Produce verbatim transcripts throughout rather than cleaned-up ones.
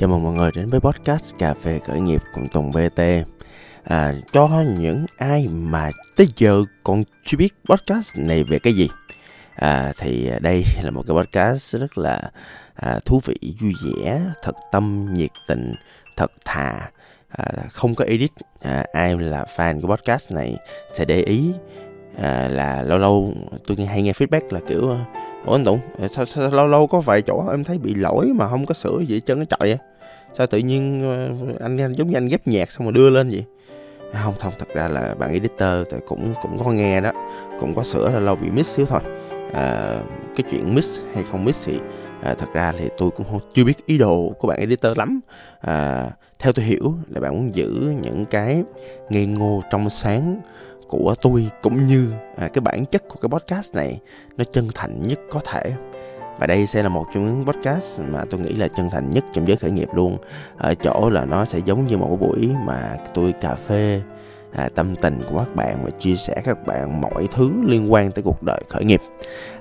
Chào mừng mọi người đến với podcast Cà phê khởi nghiệp cùng Tùng bê tê. À, cho những ai mà tới giờ còn chưa biết podcast này về cái gì, à, thì đây là một cái podcast rất là à, thú vị, vui vẻ, thật tâm, nhiệt tình, thật thà, à, không có edit. À, ai là fan của podcast này sẽ để ý à, là lâu lâu tôi hay nghe feedback là kiểu: ủa anh Tùng, sao, sao lâu lâu có vài chỗ em thấy bị lỗi mà không có sửa gì hết trơn á, trời á. Sao tự nhiên anh, anh giống như anh ghép nhạc xong rồi đưa lên vậy? Không, không, thật ra là bạn editor thì cũng cũng có nghe đó, cũng có sửa, là lâu bị miss xíu thôi. À, cái chuyện miss hay không miss thì à, thật ra thì tôi cũng không, chưa biết ý đồ của bạn editor lắm. À, theo tôi hiểu là bạn muốn giữ những cái ngây ngô trong sáng của tôi, cũng như à, cái bản chất của cái podcast này nó chân thành nhất có thể. Và đây sẽ là một trong những podcast mà tôi nghĩ là chân thành nhất trong giới khởi nghiệp luôn. Ở chỗ là nó sẽ giống như một buổi mà tôi cà phê à, tâm tình của các bạn và chia sẻ các bạn mọi thứ liên quan tới cuộc đời khởi nghiệp.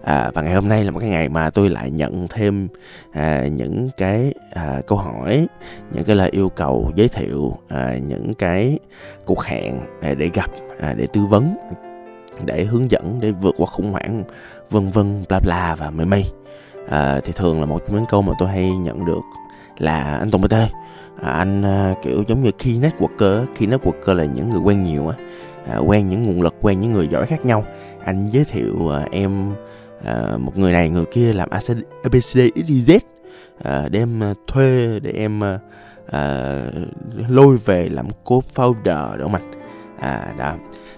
À, và ngày hôm nay là một cái ngày mà tôi lại nhận thêm à, những cái à, câu hỏi, những cái lời yêu cầu giới thiệu, à, những cái cuộc hẹn à, để gặp, à, để tư vấn, để hướng dẫn, để vượt qua khủng hoảng, vân vân bla bla và mây mây. À, thì thường là một trong những câu mà tôi hay nhận được là: anh Tùng bê tê, à, anh à, kiểu giống như key networker. Key networker là những người quen nhiều á, à, quen những nguồn lực, quen những người giỏi khác nhau. Anh giới thiệu à, em à, một người này, người kia làm a bê xê đê ích i dét, à, để em à, thuê, để em à, à, lôi về làm co-founder đỡ mạch. À, đó.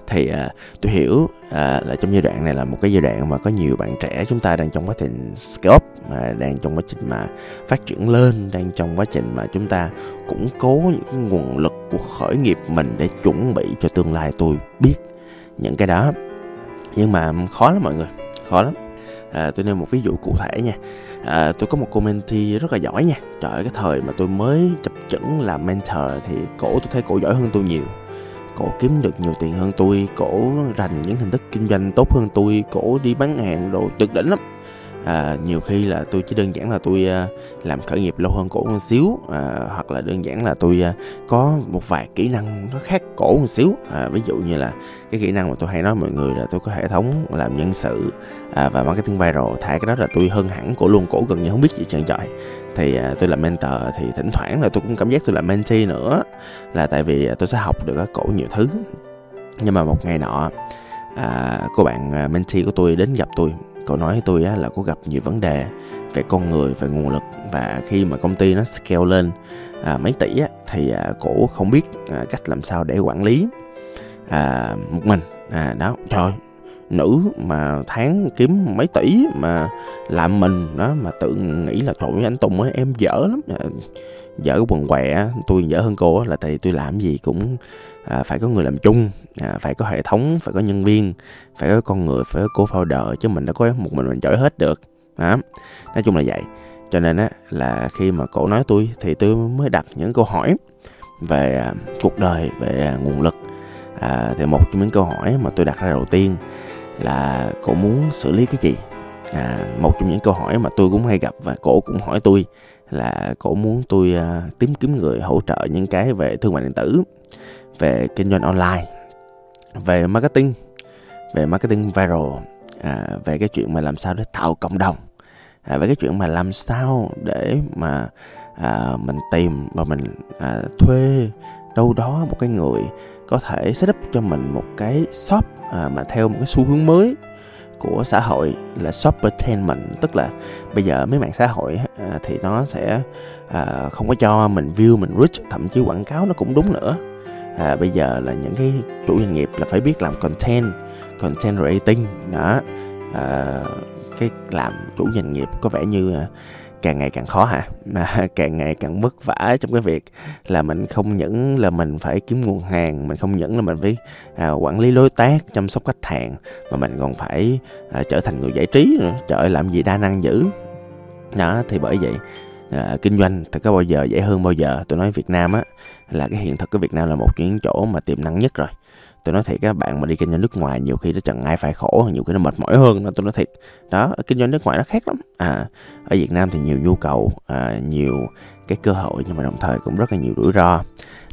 Thì à, tôi hiểu à, là trong giai đoạn này là một cái giai đoạn mà có nhiều bạn trẻ chúng ta đang trong quá trình scale up, à, đang trong quá trình mà phát triển lên, đang trong quá trình mà chúng ta củng cố những cái nguồn lực của khởi nghiệp mình để chuẩn bị cho tương lai. Tôi biết những cái đó, nhưng mà khó lắm mọi người, khó lắm. À, tôi nêu một ví dụ cụ thể nha. À, tôi có một cô mentee rất là giỏi nha. Trời ơi, cái thời mà tôi mới chập chững làm mentor thì cổ tôi thấy cổ giỏi hơn tôi nhiều. Cổ kiếm được nhiều tiền hơn tôi, cổ rành những hình thức kinh doanh tốt hơn tôi, cổ đi bán hàng đồ tuyệt đỉnh lắm. À, nhiều khi là tôi chỉ đơn giản là tôi làm khởi nghiệp lâu hơn cổ một xíu, à, hoặc là đơn giản là tôi có một vài kỹ năng nó khác cổ một xíu. À, ví dụ như là cái kỹ năng mà tôi hay nói mọi người là tôi có hệ thống làm nhân sự à, và marketing viral. Thả cái đó là tôi hơn hẳn cổ luôn, cổ gần như không biết gì trơn trọi. Thì à, tôi làm mentor thì thỉnh thoảng là tôi cũng cảm giác tôi làm mentee nữa, là tại vì tôi sẽ học được cổ nhiều thứ. Nhưng mà một ngày nọ à, cô bạn mentee của tôi đến gặp tôi. Cô nói với tôi á, là cô gặp nhiều vấn đề về con người, về nguồn lực. Và khi mà công ty nó scale lên à, mấy tỷ á, thì à, cô không biết à, cách làm sao để quản lý à, một mình à, đó. Trời ơi, nữ mà tháng kiếm mấy tỷ mà làm mình đó, mà tự nghĩ là trời ơi anh Tùng ấy, em dở lắm, à, dở cái quần què. Tôi dở hơn cô á, là tại tôi làm gì cũng à, phải có người làm chung, à, phải có hệ thống, phải có nhân viên, phải có con người, phải có co-founder, chứ mình đã có một mình mình giỏi hết được đó. Nói chung là vậy. Cho nên á, là khi mà cổ nói tôi thì tôi mới đặt những câu hỏi về à, cuộc đời, về à, nguồn lực. à, Thì một trong những câu hỏi mà tôi đặt ra đầu tiên là cổ muốn xử lý cái gì? à, Một trong những câu hỏi mà tôi cũng hay gặp và cổ cũng hỏi tôi là cổ muốn tôi à, tìm kiếm người hỗ trợ những cái về thương mại điện tử, về kinh doanh online, về marketing, về marketing viral, à, về cái chuyện mà làm sao để tạo cộng đồng, à, về cái chuyện mà làm sao để mà à, mình tìm và mình à, thuê đâu đó một cái người có thể set up cho mình một cái shop à, mà theo một cái xu hướng mới của xã hội là shoppertainment. Tức là bây giờ mấy mạng xã hội à, thì nó sẽ à, không có cho mình view, mình reach, thậm chí quảng cáo nó cũng đúng nữa. À, bây giờ là những cái chủ doanh nghiệp là phải biết làm content, content rating đó. À, cái làm chủ doanh nghiệp có vẻ như à, càng ngày càng khó hả? À, càng ngày càng vất vả trong cái việc là mình không những là mình phải kiếm nguồn hàng, mình không những là mình phải à, quản lý đối tác, chăm sóc khách hàng, mà mình còn phải à, trở thành người giải trí nữa. Trời ơi, làm gì đa năng dữ đó. Thì bởi vậy à, kinh doanh thì có bao giờ dễ hơn bao giờ. Tôi nói Việt Nam á, là cái hiện thực của Việt Nam là một những chỗ mà tiềm năng nhất rồi. Tôi nói thiệt, các bạn mà đi kinh doanh nước ngoài nhiều khi nó chẳng ai phải khổ, nhiều khi nó mệt mỏi hơn. Nên tôi nói thiệt đó, kinh doanh nước ngoài nó khác lắm. À, ở Việt Nam thì nhiều nhu cầu, à, nhiều cái cơ hội, nhưng mà đồng thời cũng rất là nhiều rủi ro.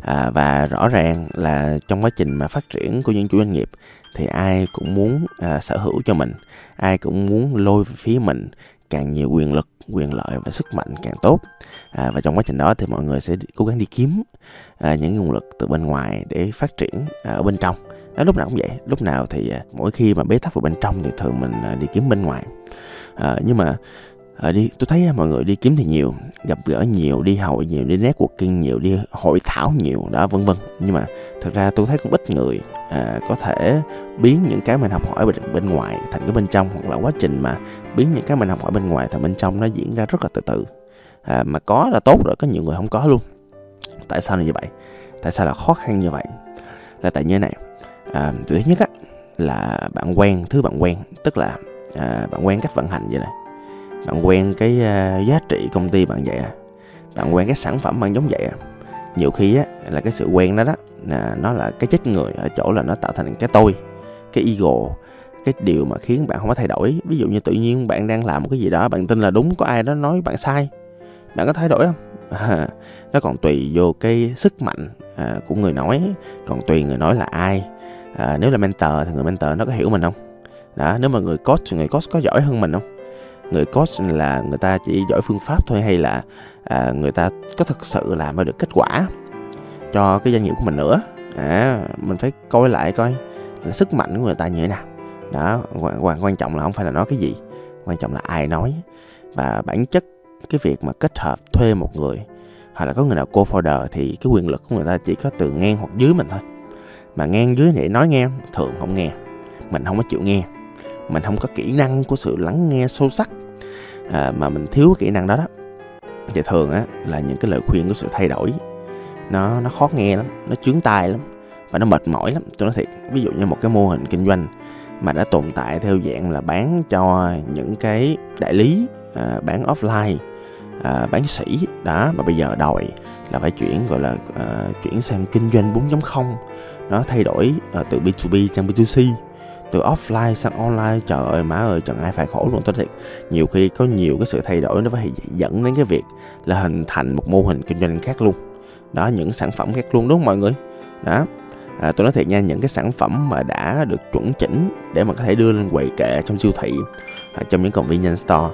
À, và rõ ràng là trong quá trình mà phát triển của những chủ doanh nghiệp thì ai cũng muốn à, sở hữu cho mình, ai cũng muốn lôi về phía mình càng nhiều quyền lực, quyền lợi và sức mạnh càng tốt. À, và trong quá trình đó thì mọi người sẽ cố gắng đi kiếm à, những nguồn lực từ bên ngoài để phát triển à, ở bên trong. Đó, lúc nào cũng vậy, lúc nào thì à, mỗi khi mà bế tắc vào bên trong thì thường mình à, đi kiếm bên ngoài. À, nhưng mà à, đi, tôi thấy à, mọi người đi kiếm thì nhiều, gặp gỡ nhiều, đi hội nhiều, đi networking nhiều, đi hội thảo nhiều, đó vân vân. Nhưng mà thật ra tôi thấy cũng ít người à, có thể biến những cái mình học hỏi bên ngoài thành cái bên trong, hoặc là quá trình mà biến những cái mình học hỏi bên ngoài thành bên trong nó diễn ra rất là từ từ. À, mà có là tốt rồi, có nhiều người không có luôn. Tại sao là như vậy? Tại sao là khó khăn như vậy? Là tại như thế này. À, thứ nhất á, là bạn quen thứ bạn quen, tức là à, bạn quen cách vận hành vậy này, bạn quen cái à, giá trị công ty bạn vậy à, bạn quen cái sản phẩm bạn giống vậy à. Nhiều khi á, là cái sự quen đó đó, à, nó là cái chết người ở chỗ là nó tạo thành cái tôi, cái ego, cái điều mà khiến bạn không có thay đổi. Ví dụ như tự nhiên bạn đang làm một cái gì đó, bạn tin là đúng, có ai đó nói bạn sai, bạn có thay đổi không? À, nó còn tùy vô cái sức mạnh à, của người nói, còn tùy người nói là ai. À, nếu là mentor thì người mentor nó có hiểu mình không? Đó, nếu mà người coach, người coach có giỏi hơn mình không? Người coach là người ta chỉ giỏi phương pháp thôi, hay là à, người ta có thực sự làm được kết quả cho cái doanh nghiệp của mình nữa. À, mình phải coi lại coi là sức mạnh của người ta như thế nào. Đó, quan, quan trọng là không phải là nói cái gì, quan trọng là ai nói. Và bản chất cái việc mà kết hợp thuê một người hoặc là có người nào co-founder thì cái quyền lực của người ta chỉ có từ ngang hoặc dưới mình thôi. Mà ngang dưới để nói nghe, thường không nghe. Mình không có chịu nghe, mình không có kỹ năng của sự lắng nghe sâu sắc, à, mà mình thiếu kỹ năng đó đó. Thì thường á, là những cái lời khuyên của sự thay đổi Nó nó khó nghe lắm, nó chướng tai lắm, và nó mệt mỏi lắm. Tôi nói thiệt, ví dụ như một cái mô hình kinh doanh mà đã tồn tại theo dạng là bán cho những cái đại lý, à, bán offline, à, bán sỉ đó, mà bây giờ đòi là phải chuyển gọi là à, chuyển sang kinh doanh bốn chấm không. Nó thay đổi à, từ bê hai bê sang bê hai xê, từ offline sang online. Trời ơi má ơi, chẳng ai phải khổ luôn. Tôi thiệt, nhiều khi có nhiều cái sự thay đổi nó phải dẫn đến cái việc là hình thành một mô hình kinh doanh khác luôn đó, những sản phẩm khác luôn, đúng không mọi người? Đó, à, tôi nói thiệt nha, những cái sản phẩm mà đã được chuẩn chỉnh để mà có thể đưa lên quầy kệ trong siêu thị, à, trong những convenience store,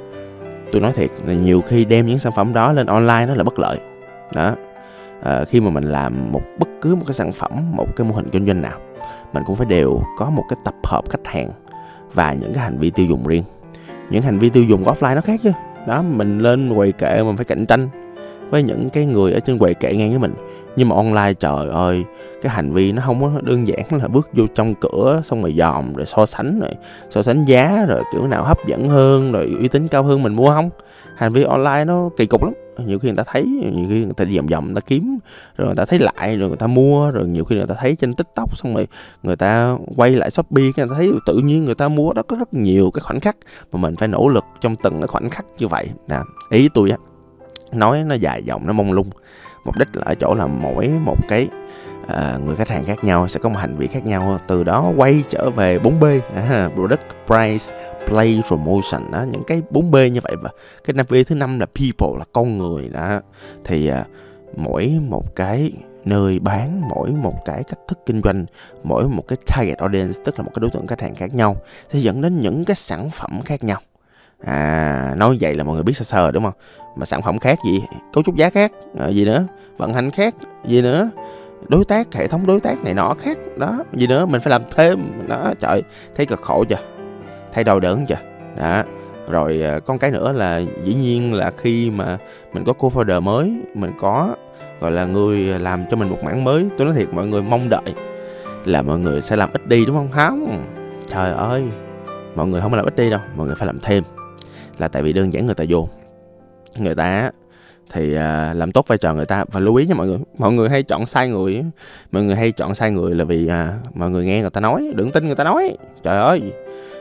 tôi nói thiệt là nhiều khi đem những sản phẩm đó lên online nó là bất lợi đó. À, khi mà mình làm một bất cứ một cái sản phẩm, một cái mô hình kinh doanh nào, mình cũng phải đều có một cái tập hợp khách hàng và những cái hành vi tiêu dùng riêng. Những hành vi tiêu dùng của offline nó khác chứ. Đó, mình lên quầy kệ mình phải cạnh tranh với những cái người ở trên quầy kệ ngang với mình. Nhưng mà online trời ơi, cái hành vi nó không có đơn giản là bước vô trong cửa xong rồi dòm, rồi so sánh, rồi so sánh giá, rồi kiểu nào hấp dẫn hơn, rồi uy tín cao hơn mình mua không. Hành vi online nó kỳ cục lắm. Nhiều khi người ta thấy, nhiều khi người ta đi vòng vòng người ta kiếm, rồi người ta thấy lại, rồi người ta mua, rồi nhiều khi người ta thấy trên TikTok, xong rồi người ta quay lại Shopee, người ta thấy tự nhiên người ta mua. Đó, có rất nhiều cái khoảnh khắc mà mình phải nỗ lực trong từng cái khoảnh khắc như vậy. Nè, ý tôi á, nói nó dài dòng, nó mông lung, mục đích là ở chỗ là mỗi một cái à, người khách hàng khác nhau sẽ có một hành vi khác nhau. Từ đó quay trở về bốn bê, à, Product, Price, Play, Promotion đó, những cái bốn bê như vậy. Và cái năm B thứ năm là People, là con người đó. Thì à, mỗi một cái nơi bán, mỗi một cái cách thức kinh doanh, mỗi một cái target audience, tức là một cái đối tượng khách hàng khác nhau, sẽ dẫn đến những cái sản phẩm khác nhau. À, nói vậy là mọi người biết sơ sơ đúng không? Mà sản phẩm khác gì, cấu trúc giá khác, à, gì nữa, vận hành khác, gì nữa, đối tác, hệ thống đối tác này nọ khác đó, gì nữa, mình phải làm thêm đó. Trời, thấy cực khổ chưa, thấy đau đớn chưa đó. Rồi con cái nữa là dĩ nhiên là khi mà mình có co-founder mới, mình có gọi là người làm cho mình một mảng mới, tôi nói thiệt mọi người mong đợi là mọi người sẽ làm ít đi đúng không? Không, trời ơi, mọi người không phải làm ít đi đâu, mọi người phải làm thêm. Là tại vì đơn giản người ta vô, người ta thì à, làm tốt vai trò người ta. Và lưu ý nha mọi người, mọi người hay chọn sai người. Mọi người hay chọn sai người là vì à, mọi người nghe người ta nói, đừng tin người ta nói. Trời ơi,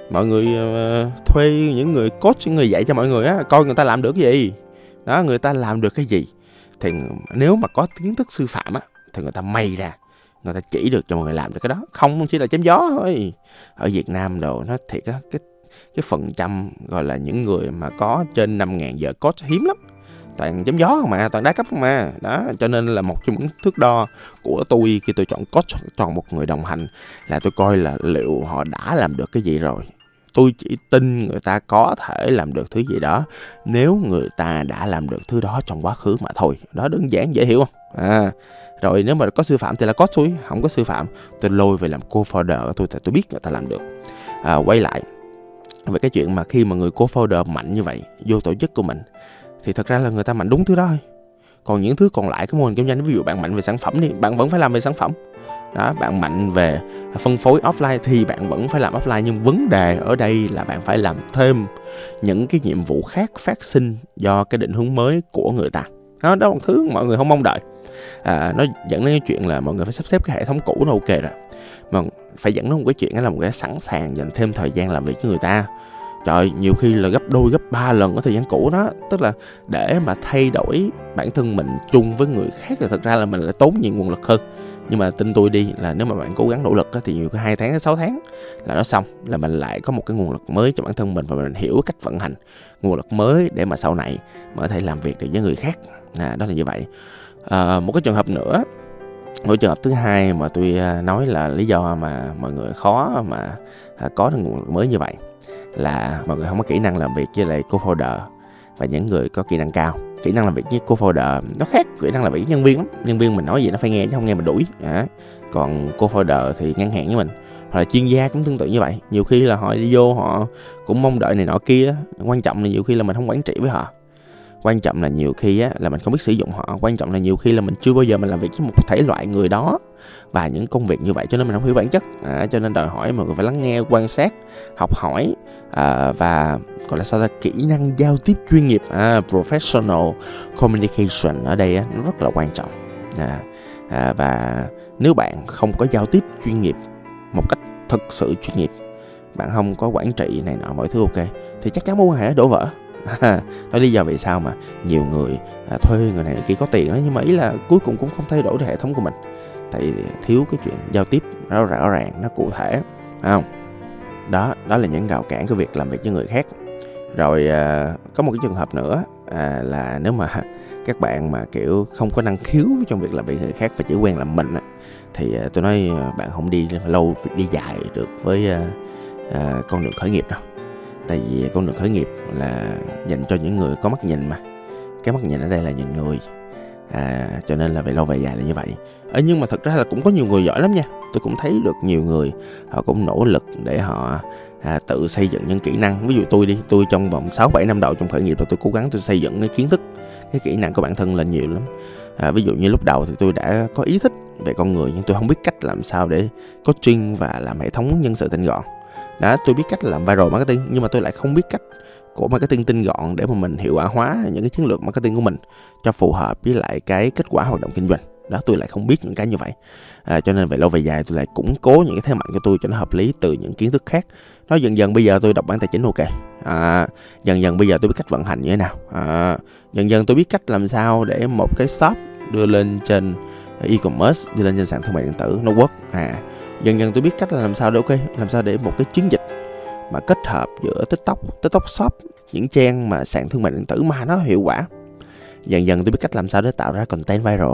mọi người à, thuê những người coach, những người dạy cho mọi người á, coi người ta làm được cái gì đó, người ta làm được cái gì. Thì nếu mà có kiến thức sư phạm á, thì người ta may ra người ta chỉ được cho mọi người làm được cái đó, không chỉ là chém gió thôi. Ở Việt Nam đồ nó thiệt á, cái cái phần trăm gọi là những người mà có trên năm ngàn giờ coach hiếm lắm, toàn chém gió không mà, toàn đá cấp không mà đó. Cho nên là một trong những thước đo của tôi khi tôi chọn coach, chọn một người đồng hành là tôi coi là liệu họ đã làm được cái gì rồi. Tôi chỉ tin người ta có thể làm được thứ gì đó nếu người ta đã làm được thứ đó trong quá khứ mà thôi. Đó đơn giản dễ hiểu không? À, rồi nếu mà có sư phạm thì là có suối, không có sư phạm tôi lôi về làm co-founder của tôi thì tôi biết người ta làm được. À, quay lại về cái chuyện mà khi mà người co-founder mạnh như vậy vô tổ chức của mình thì thật ra là người ta mạnh đúng thứ đó thôi. Còn những thứ còn lại cái mô hình kinh doanh, ví dụ bạn mạnh về sản phẩm đi, bạn vẫn phải làm về sản phẩm. Đó, bạn mạnh về phân phối offline thì bạn vẫn phải làm offline, nhưng vấn đề ở đây là bạn phải làm thêm những cái nhiệm vụ khác phát sinh do cái định hướng mới của người ta. Đó, đó là một thứ mọi người không mong đợi. À, nó dẫn đến cái chuyện là mọi người phải sắp xếp cái hệ thống cũ nó ok rồi, mà phải dẫn đến một cái chuyện đó là một cái sẵn sàng dành thêm thời gian làm việc với người ta. Trời, nhiều khi là gấp đôi, gấp ba lần cái thời gian cũ đó. Tức là để mà thay đổi bản thân mình chung với người khác thì thật ra là mình lại tốn nhiều nguồn lực hơn. Nhưng mà tin tôi đi là nếu mà bạn cố gắng nỗ lực thì nhiều cái hai tháng đến sáu tháng là nó xong, là mình lại có một cái nguồn lực mới cho bản thân mình và mình hiểu cách vận hành nguồn lực mới để mà sau này mà có thể làm việc được với người khác. À, đó là như vậy. À, một cái trường hợp nữa, một trường hợp thứ hai mà tôi nói là lý do mà mọi người khó mà có được nguồn lực mới như vậy là mọi người không có kỹ năng làm việc với lại co-founder và những người có kỹ năng cao. Kỹ năng làm việc với co-founder nó khác kỹ năng làm việc với nhân viên lắm. Nhân viên mình nói gì nó phải nghe chứ không nghe mình đuổi. À, còn co-founder thì ngang hàng với mình, hoặc là chuyên gia cũng tương tự như vậy. Nhiều khi là họ đi vô họ cũng mong đợi này nọ kia. Quan trọng là nhiều khi là mình không quản trị với họ, quan trọng là nhiều khi á, là mình không biết sử dụng họ, quan trọng là nhiều khi là mình chưa bao giờ mình làm việc với một thể loại người đó và những công việc như vậy, cho nên mình không hiểu bản chất. À, cho nên đòi hỏi mọi người phải lắng nghe, quan sát, học hỏi, à, và gọi là sao là kỹ năng giao tiếp chuyên nghiệp, à, professional communication ở đây á, nó rất là quan trọng. À, à, và nếu bạn không có giao tiếp chuyên nghiệp một cách thực sự chuyên nghiệp, bạn không có quản trị này nọ mọi thứ ok thì chắc chắn mối quan hệ đổ vỡ. À, đó lý do vì sao mà nhiều người à, thuê người này kia có tiền đó, nhưng mà ý là cuối cùng cũng không thay đổi được hệ thống của mình, tại thiếu cái chuyện giao tiếp nó rõ ràng, nó cụ thể, phải không? Đó, đó là những rào cản của việc làm việc với người khác. Rồi à, có một cái trường hợp nữa à, là nếu mà các bạn mà kiểu không có năng khiếu trong việc làm việc người khác và chỉ quen làm mình á, thì à, tôi nói bạn không đi lâu, đi dài được với à, à, con đường khởi nghiệp đâu. Tại vì con đường khởi nghiệp là dành cho những người có mắt nhìn mà. Cái mắt nhìn ở đây là nhìn người. À, cho nên là về lâu về dài là như vậy. Ờ, nhưng mà thật ra là cũng có nhiều người giỏi lắm nha. Tôi cũng thấy được nhiều người họ cũng nỗ lực để họ à, tự xây dựng những kỹ năng. Ví dụ tôi đi, tôi trong vòng sáu bảy năm đầu trong khởi nghiệp là tôi cố gắng tôi xây dựng cái kiến thức, cái kỹ năng của bản thân lên nhiều lắm. À, ví dụ như lúc đầu thì tôi đã có ý thích về con người, nhưng tôi không biết cách làm sao để coaching và làm hệ thống nhân sự tinh gọn. Đó, tôi biết cách làm viral marketing, nhưng mà tôi lại không biết cách của marketing tinh gọn để mà mình hiệu quả hóa những cái chiến lược marketing của mình cho phù hợp với lại cái kết quả hoạt động kinh doanh. Đó, tôi lại không biết những cái như vậy. À, cho nên về lâu về dài tôi lại củng cố những cái thế mạnh của tôi cho nó hợp lý từ những kiến thức khác. Nó dần dần bây giờ tôi đọc bản tài chính ok. À, dần dần bây giờ tôi biết cách vận hành như thế nào. À, dần dần tôi biết cách làm sao để một cái shop đưa lên trên e-commerce, đưa lên trên sàn thương mại điện tử nó work. À, dần dần tôi biết cách là làm sao để ok, làm sao để một cái chiến dịch mà kết hợp giữa TikTok, TikTok Shop, những trang mà sàn thương mại điện tử mà nó hiệu quả. Dần dần tôi biết cách làm sao để tạo ra content viral.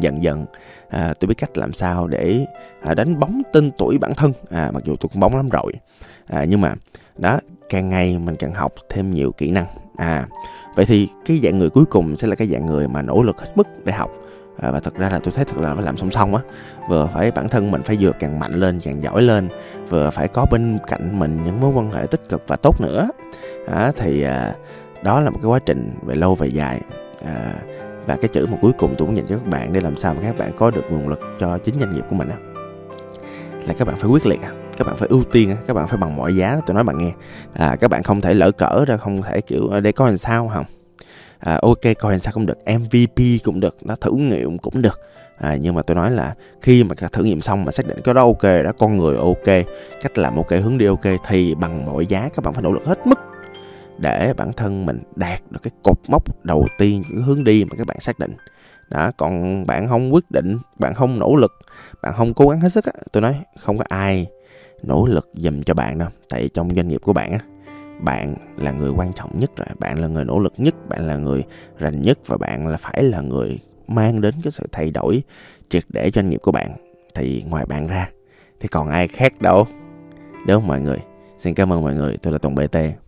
Dần dần à, tôi biết cách làm sao để à, đánh bóng tên tuổi bản thân. À, mặc dù tôi cũng bóng lắm rồi. À, nhưng mà đó, càng ngày mình càng học thêm nhiều kỹ năng. À, vậy thì cái dạng người cuối cùng sẽ là cái dạng người mà nỗ lực hết mức để học. À, và thật ra là tôi thấy thật là phải làm song song á, vừa phải bản thân mình phải vừa càng mạnh lên, càng giỏi lên, vừa phải có bên cạnh mình những mối quan hệ tích cực và tốt nữa. À, thì à, đó là một cái quá trình về lâu về dài. À, và cái chữ mà cuối cùng tôi muốn dành cho các bạn để làm sao mà các bạn có được nguồn lực cho chính doanh nghiệp của mình á, là các bạn phải quyết liệt, các bạn phải ưu tiên, các bạn phải bằng mọi giá. Tôi nói bạn nghe, à, các bạn không thể lỡ cỡ ra, không thể kiểu để coi làm sao không. À, ok, coi làm sao cũng được, em vê pê cũng được, nó thử nghiệm cũng được. À, nhưng mà tôi nói là khi mà thử nghiệm xong mà xác định cái đó ok, đó con người ok, cách làm ok, hướng đi ok, thì bằng mọi giá các bạn phải nỗ lực hết mức để bản thân mình đạt được cái cột mốc đầu tiên, cái hướng đi mà các bạn xác định. đó. Còn bạn không quyết định, bạn không nỗ lực, bạn không cố gắng hết sức á, tôi nói không có ai nỗ lực dùm cho bạn đâu. Tại trong doanh nghiệp của bạn á, bạn là người quan trọng nhất rồi, bạn là người nỗ lực nhất, bạn là người rành nhất, và bạn là phải là người mang đến cái sự thay đổi triệt để cho doanh nghiệp của bạn. Thì ngoài bạn ra thì còn ai khác đâu, đúng không mọi người? Xin cảm ơn mọi người, tôi là Tùng bê tê.